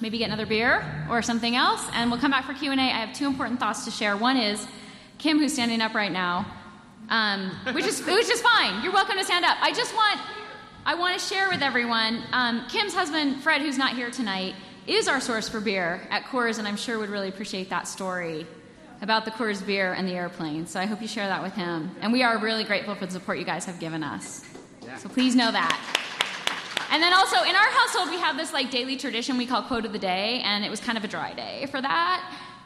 maybe get another beer or something else. And we'll come back for Q and A. I have two important thoughts to share. One is Kim, who's standing up right now, um, which is which is fine. You're welcome to stand up. I just want I want to share with everyone. Um, Kim's husband, Fred, who's not here tonight, is our source for beer at Coors, and I'm sure would really appreciate that story about the Coors beer and the airplane. So I hope you share that with him. And we are really grateful for the support you guys have given us. Yeah. So please know that. And then also, in our household, we have this like daily tradition we call Quote of the Day, and it was kind of a dry day for that.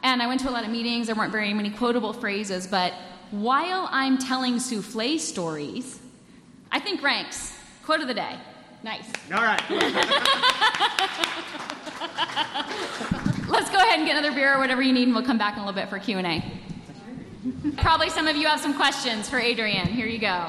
And I went to a lot of meetings. There weren't very many quotable phrases, but while I'm telling soufflé stories, I think ranks. Quote of the Day. Nice. All right. Let's go ahead and get another beer or whatever you need, and we'll come back in a little bit for Q and A. Probably some of you have some questions for Adrian. Here you go.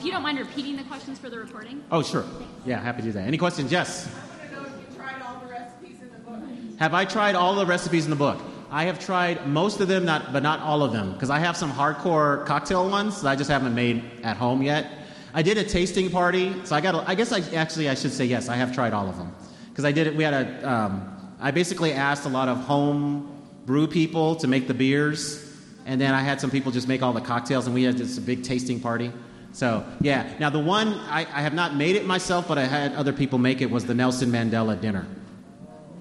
If you don't mind repeating the questions for the recording. Oh, sure. Yeah, happy to do that. Any questions? Yes. I want to know if you tried all the recipes in the book. Have I tried all the recipes in the book? I have tried most of them, not but not all of them, because I have some hardcore cocktail ones that I just haven't made at home yet. I did a tasting party, so I got. A, I guess I actually I should say yes. I have tried all of them because I did it. We had a. Um, I basically asked a lot of home brew people to make the beers, and then I had some people just make all the cocktails, and we had this big tasting party. So, yeah. Now, the one, I, I have not made it myself, but I had other people make it, was the Nelson Mandela dinner.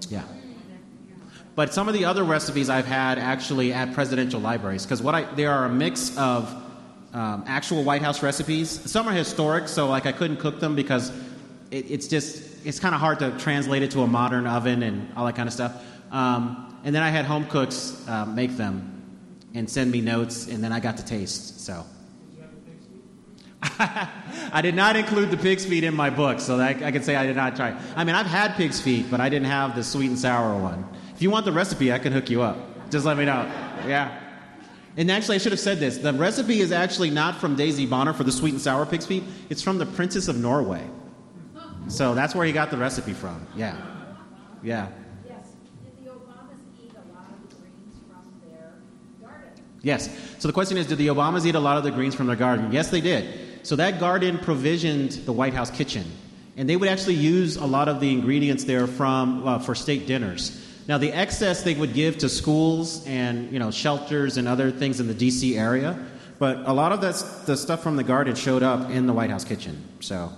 Yeah. But some of the other recipes I've had actually at presidential libraries, because what I there are a mix of um, actual White House recipes. Some are historic, so, like, I couldn't cook them because it, it's just, it's kind of hard to translate it to a modern oven and all that kind of stuff. Um, and then I had home cooks uh, make them and send me notes, and then I got to taste, so... I did not include the pig's feet in my book, so that, I can say I did not try. I mean, I've had pig's feet, but I didn't have the sweet and sour one. If you want the recipe, I can hook you up. Just let me know. Yeah. And actually, I should have said this. The recipe is actually not from Daisy Bonner for the sweet and sour pig's feet. It's from the Princess of Norway. So that's where he got the recipe from. Yeah. Yeah. Yes. So the question is, did the Obamas eat a lot of the greens from their garden? Yes, they did. So that garden provisioned the White House kitchen. And they would actually use a lot of the ingredients there from uh, for state dinners. Now, the excess they would give to schools and, you know, shelters and other things in the D C area. But a lot of that, the stuff from the garden showed up in the White House kitchen. So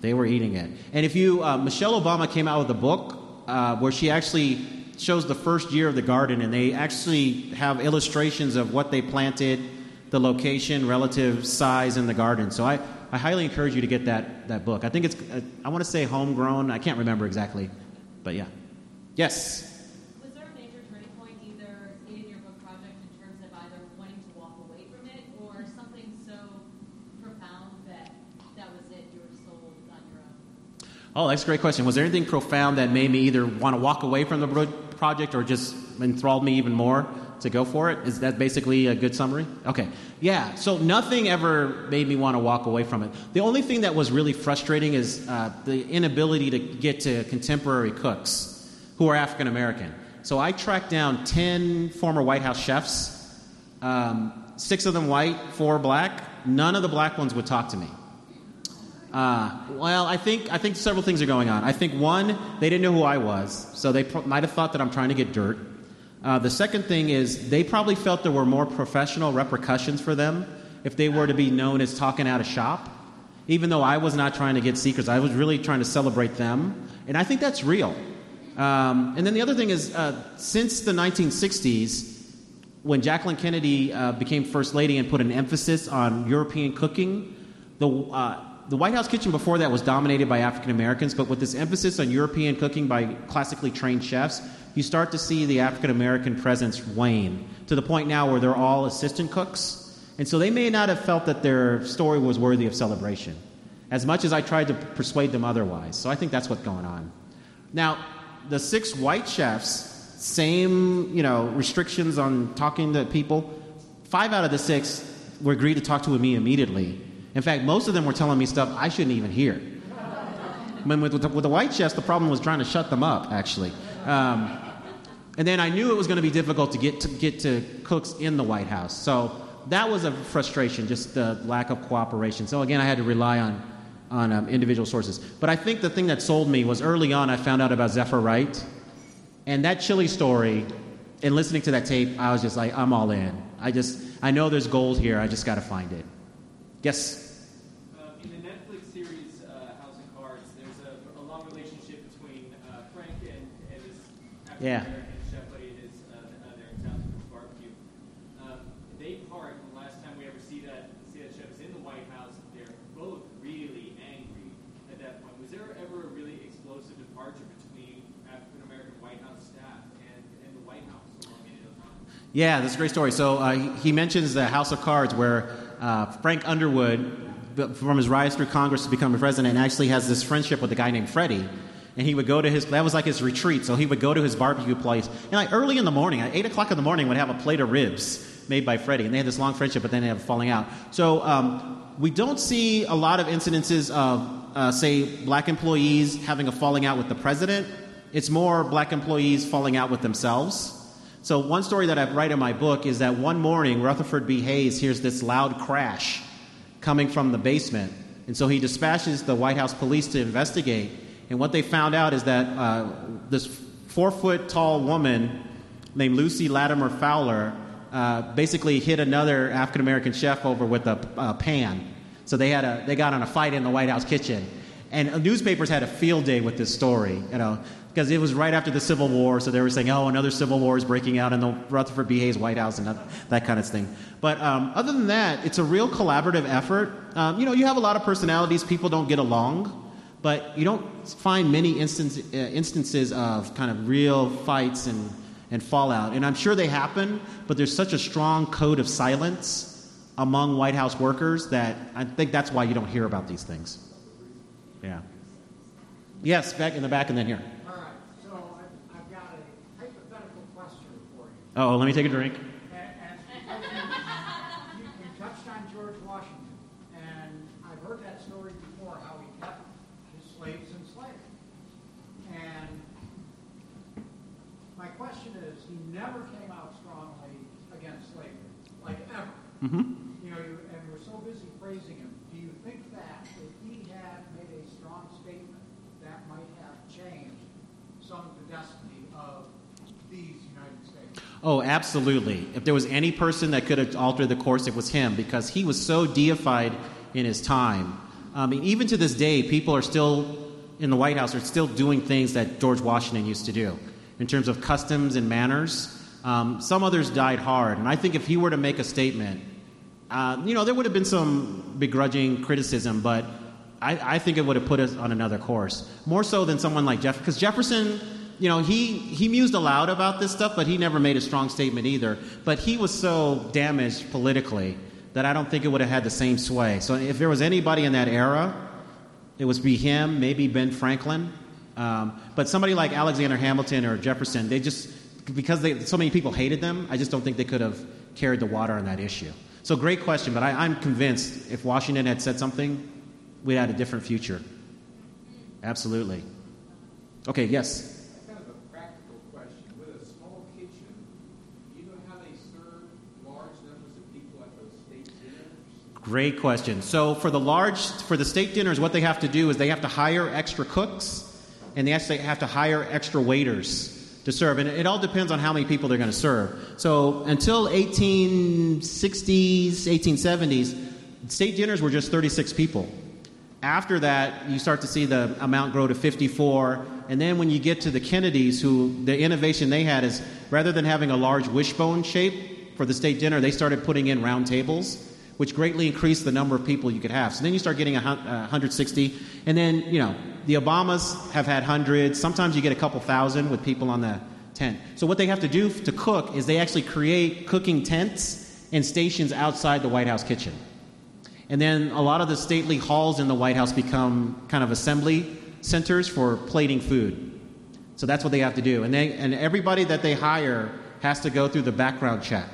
they were eating it. And if you, uh, Michelle Obama came out with a book uh, where she actually... shows the first year of the garden, and they actually have illustrations of what they planted, the location, relative size in the garden. So I, I highly encourage you to get that, that book. I think it's, I want to say homegrown. I can't remember exactly, but yeah. Yes? Was there a major turning point either in your book project in terms of either wanting to walk away from it or something so profound that that was it, you were sold on your own? Oh, that's a great question. Was there anything profound that made me either want to walk away from the book project or just enthralled me even more to go for it? Is that basically a good summary? Okay. Yeah. So nothing ever made me want to walk away from it. The only thing that was really frustrating is uh, the inability to get to contemporary cooks who are African American. So I tracked down ten former White House chefs, um, six of them white, four black. None of the black ones would talk to me. Uh, well, I think I think several things are going on. I think, one, they didn't know who I was, so they pro- might have thought that I'm trying to get dirt. Uh, the second thing is they probably felt there were more professional repercussions for them if they were to be known as talking out of shop, even though I was not trying to get secrets. I was really trying to celebrate them, and I think that's real. Um, and then the other thing is uh, since the nineteen sixties, when Jacqueline Kennedy uh, became First Lady and put an emphasis on European cooking, the... Uh, The White House kitchen before that was dominated by African Americans, but with this emphasis on European cooking by classically trained chefs, you start to see the African American presence wane to the point now where they're all assistant cooks. And so they may not have felt that their story was worthy of celebration, as much as I tried to persuade them otherwise. So I think that's what's going on. Now, the six white chefs, same, you know, restrictions on talking to people. Five out of the six were agreed to talk to me immediately. In fact, most of them were telling me stuff I shouldn't even hear. When with, with, the, with the white chefs, the problem was trying to shut them up, actually. Um, and then I knew it was going to be difficult to get to get to cooks in the White House. So that was a frustration, just the lack of cooperation. So again, I had to rely on, on um, individual sources. But I think the thing that sold me was early on I found out about Zephyr Wright. And that chili story, and listening to that tape, I was just like, I'm all in. I just I know there's gold here. I just got to find it. Yes? Yeah. Chef buddy is uh, uh, there in South Africa's barbecue. Um, they part, the last time we ever see that, see that chef is in the White House, they're both really angry at that point. Was there ever a really explosive departure between African American White House staff and, and the White House along any of those times? Yeah, that's a great story. So uh, he, he mentions the House of Cards where uh, Frank Underwood, from his rise through Congress to become a president, actually has this friendship with a guy named Freddie. And he would go to his, that was like his retreat, so he would go to his barbecue place. And like early in the morning, at eight o'clock in the morning, would have a plate of ribs made by Freddie. And they had this long friendship, but then they have a falling out. So um, we don't see a lot of incidences of, uh, say, black employees having a falling out with the president. It's more black employees falling out with themselves. So one story that I write in my book is that one morning, Rutherford B. Hayes hears this loud crash coming from the basement. And so he dispatches the White House police to investigate. And what they found out is that uh, this four-foot-tall woman named Lucy Latimer Fowler uh, basically hit another African-American chef over with a, a pan. So they had a they got in a fight in the White House kitchen. And newspapers had a field day with this story, you know, because it was right after the Civil War, so they were saying, oh, another Civil War is breaking out in the Rutherford B. Hayes White House and that kind of thing. But um, other than that, it's a real collaborative effort. Um, you know, you have a lot of personalities. People don't get along, but you don't find many instance, uh, instances of kind of real fights and, and fallout. And I'm sure they happen, but there's such a strong code of silence among White House workers that I think that's why you don't hear about these things. Yeah. Yes, back in the back and then here. All right. So I've, I've got a hypothetical question for you. Oh, let me take a drink. And, and you, you touched on George Washington, and I've heard that story before, how he kept his slaves enslaved. And my question is, he never came out strongly against slavery, like ever. Mm-hmm. You know, you, and we're so busy praising him. Do you think that if he had made a strong statement, that might have changed some of the destiny of these United States? Oh, absolutely. If there was any person that could have altered the course, it was him, because he was so deified in his time. I mean, even to this day, people are still in the White House are still doing things that George Washington used to do in terms of customs and manners. Um, some others died hard, and I think if he were to make a statement, uh, you know, there would have been some begrudging criticism, but I, I think it would have put us on another course, more so than someone like Jeff, because Jefferson, you know, he, he mused aloud about this stuff, but he never made a strong statement either. But he was so damaged politically that I don't think it would have had the same sway. So if there was anybody in that era, it would be him, maybe Ben Franklin, um, but somebody like Alexander Hamilton or Jefferson, they just... Because they, so many people hated them, I just don't think they could have carried the water on that issue. So great question, but I, I'm convinced if Washington had said something, we'd had a different future. Absolutely. Okay, yes? Kind of a practical question. With a small kitchen, do you know how they serve large numbers of people at those state dinners? Great question. So for the large, for the state dinners, what they have to do is they have to hire extra cooks, and they actually have to hire extra waiters to serve, and it all depends on how many people they're going to serve. So until eighteen sixties, eighteen seventies, state dinners were just thirty-six people. After that, you start to see the amount grow to fifty-four, and then when you get to the Kennedys, who the innovation they had is rather than having a large wishbone shape for the state dinner, they started putting in round tables, which greatly increased the number of people you could have. So then you start getting one hundred sixty, and then, you know, the Obamas have had hundreds. Sometimes you get a couple thousand with people on the tent. So what they have to do to cook is they actually create cooking tents and stations outside the White House kitchen. And then a lot of the stately halls in the White House become kind of assembly centers for plating food. So that's what they have to do. And they, and everybody that they hire has to go through the background check.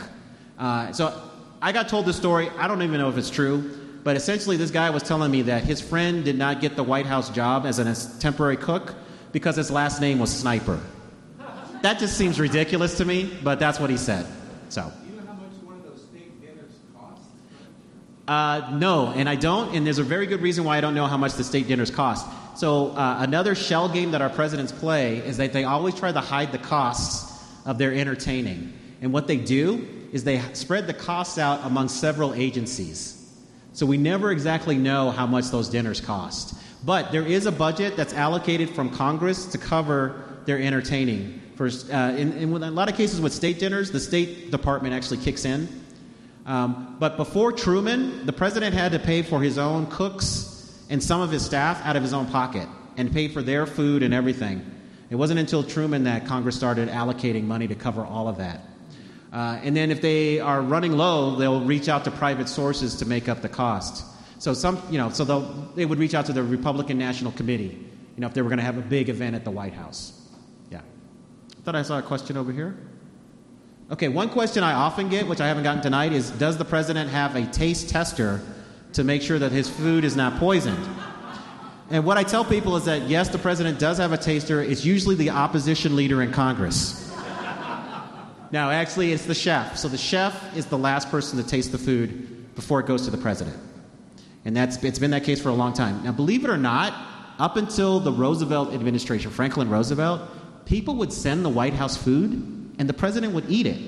Uh, so I got told this story. I don't even know if it's true. But essentially, this guy was telling me that his friend did not get the White House job as a temporary cook because his last name was Sniper. That just seems ridiculous to me, but that's what he said. So. Do you know how much one of those state dinners costs? Uh, no, and I don't, and there's a very good reason why I don't know how much the state dinners cost. So uh, another shell game that our presidents play is that they always try to hide the costs of their entertaining. And what they do is they spread the costs out among several agencies. So we never exactly know how much those dinners cost. But there is a budget that's allocated from Congress to cover their entertaining. For, uh, in, in a lot of cases with state dinners, the State Department actually kicks in. Um, but before Truman, the president had to pay for his own cooks and some of his staff out of his own pocket and pay for their food and everything. It wasn't until Truman that Congress started allocating money to cover all of that. Uh, and then if they are running low, they'll reach out to private sources to make up the cost. So some, you know, so they'll, they would reach out to the Republican National Committee, you know, if they were going to have a big event at the White House. Yeah. I thought I saw a question over here. Okay, one question I often get, which I haven't gotten tonight, is does the president have a taste tester to make sure that his food is not poisoned? And what I tell people is that, yes, the president does have a taster. It's usually the opposition leader in Congress. No, actually, it's the chef. So the chef is the last person to taste the food before it goes to the president. And that's it's been that case for a long time. Now, believe it or not, up until the Roosevelt administration, Franklin Roosevelt, people would send the White House food, and the president would eat it.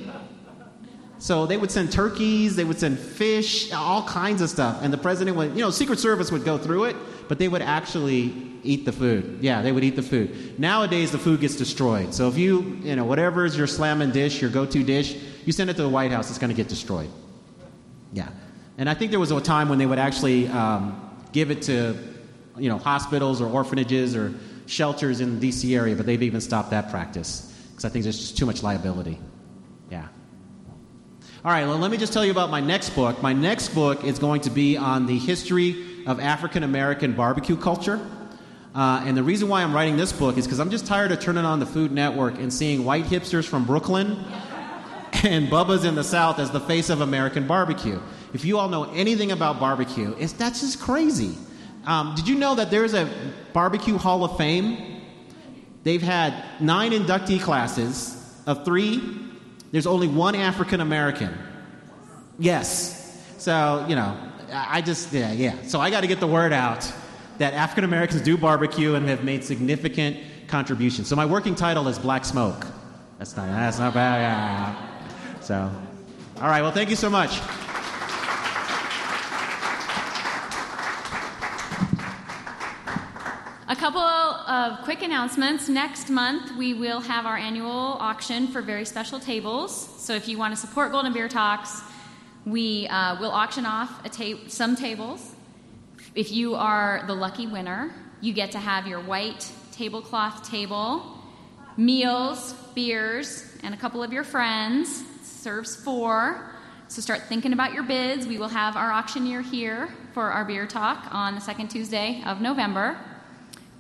So they would send turkeys, they would send fish, all kinds of stuff. And the president would, you know, Secret Service would go through it, but they would actually eat the food. Yeah, they would eat the food. Nowadays, the food gets destroyed. So if you, you know, whatever is your slamming dish, your go-to dish, you send it to the White House, it's going to get destroyed. Yeah. And I think there was a time when they would actually um, give it to, you know, hospitals or orphanages or shelters in the D C area, but they've even stopped that practice because I think there's just too much liability. Yeah. All right, well, let me just tell you about my next book. My next book is going to be on the history of African-American barbecue culture. Uh, and the reason why I'm writing this book is because I'm just tired of turning on the Food Network and seeing white hipsters from Brooklyn and Bubba's in the South as the face of American barbecue. If you all know anything about barbecue, it's, that's just crazy. Um, did you know that there's a Barbecue Hall of Fame? They've had nine inductee classes of three. There's only one African American. Yes. So, you know, I just, yeah, yeah. So I got to get the word out that African Americans do barbecue and have made significant contributions. So my working title is Black Smoke. That's not, that's not bad. Yeah. So, all right. Well, thank you so much. A couple of quick announcements. Next month, we will have our annual auction for very special tables. So if you want to support Golden Beer Talks, we uh, will auction off a ta- some tables. If you are the lucky winner, you get to have your white tablecloth table, meals, beers, and a couple of your friends. Serves four. So start thinking about your bids. We will have our auctioneer here for our beer talk on the second Tuesday of November.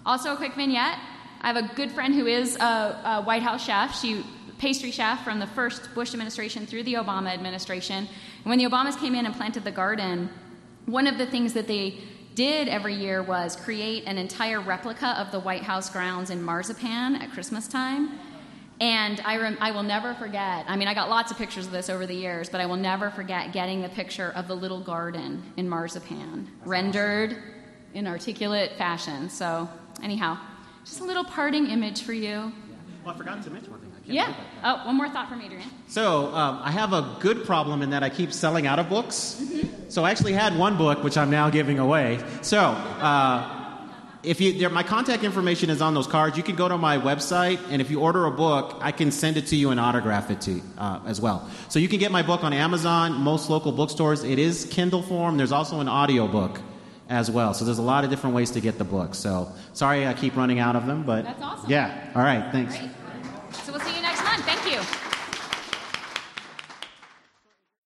Also, a quick vignette. I have a good friend who is a, a White House chef. She pastry chef from the first Bush administration through the Obama administration. And when the Obamas came in and planted the garden, one of the things that they did every year was create an entire replica of the White House grounds in marzipan at Christmas time. And I, rem- I will never forget. I mean, I got lots of pictures of this over the years, but I will never forget getting the picture of the little garden in marzipan, That's rendered awesome. in articulate fashion. So. Anyhow, just a little parting image for you. Well, I forgot to mention one thing. I can't yeah. Oh, one more thought from Adrian. So um, I have a good problem in that I keep selling out of books. Mm-hmm. So I actually had one book, which I'm now giving away. So uh, if you, there, my contact information is on those cards. You can go to my website, and if you order a book, I can send it to you and autograph it to uh, as well. So you can get my book on Amazon, most local bookstores. It is Kindle form. There's also an audio book as well. So there's a lot of different ways to get the book. So sorry I keep running out of them, but... That's awesome. Yeah. All right. Thanks. All right. So let's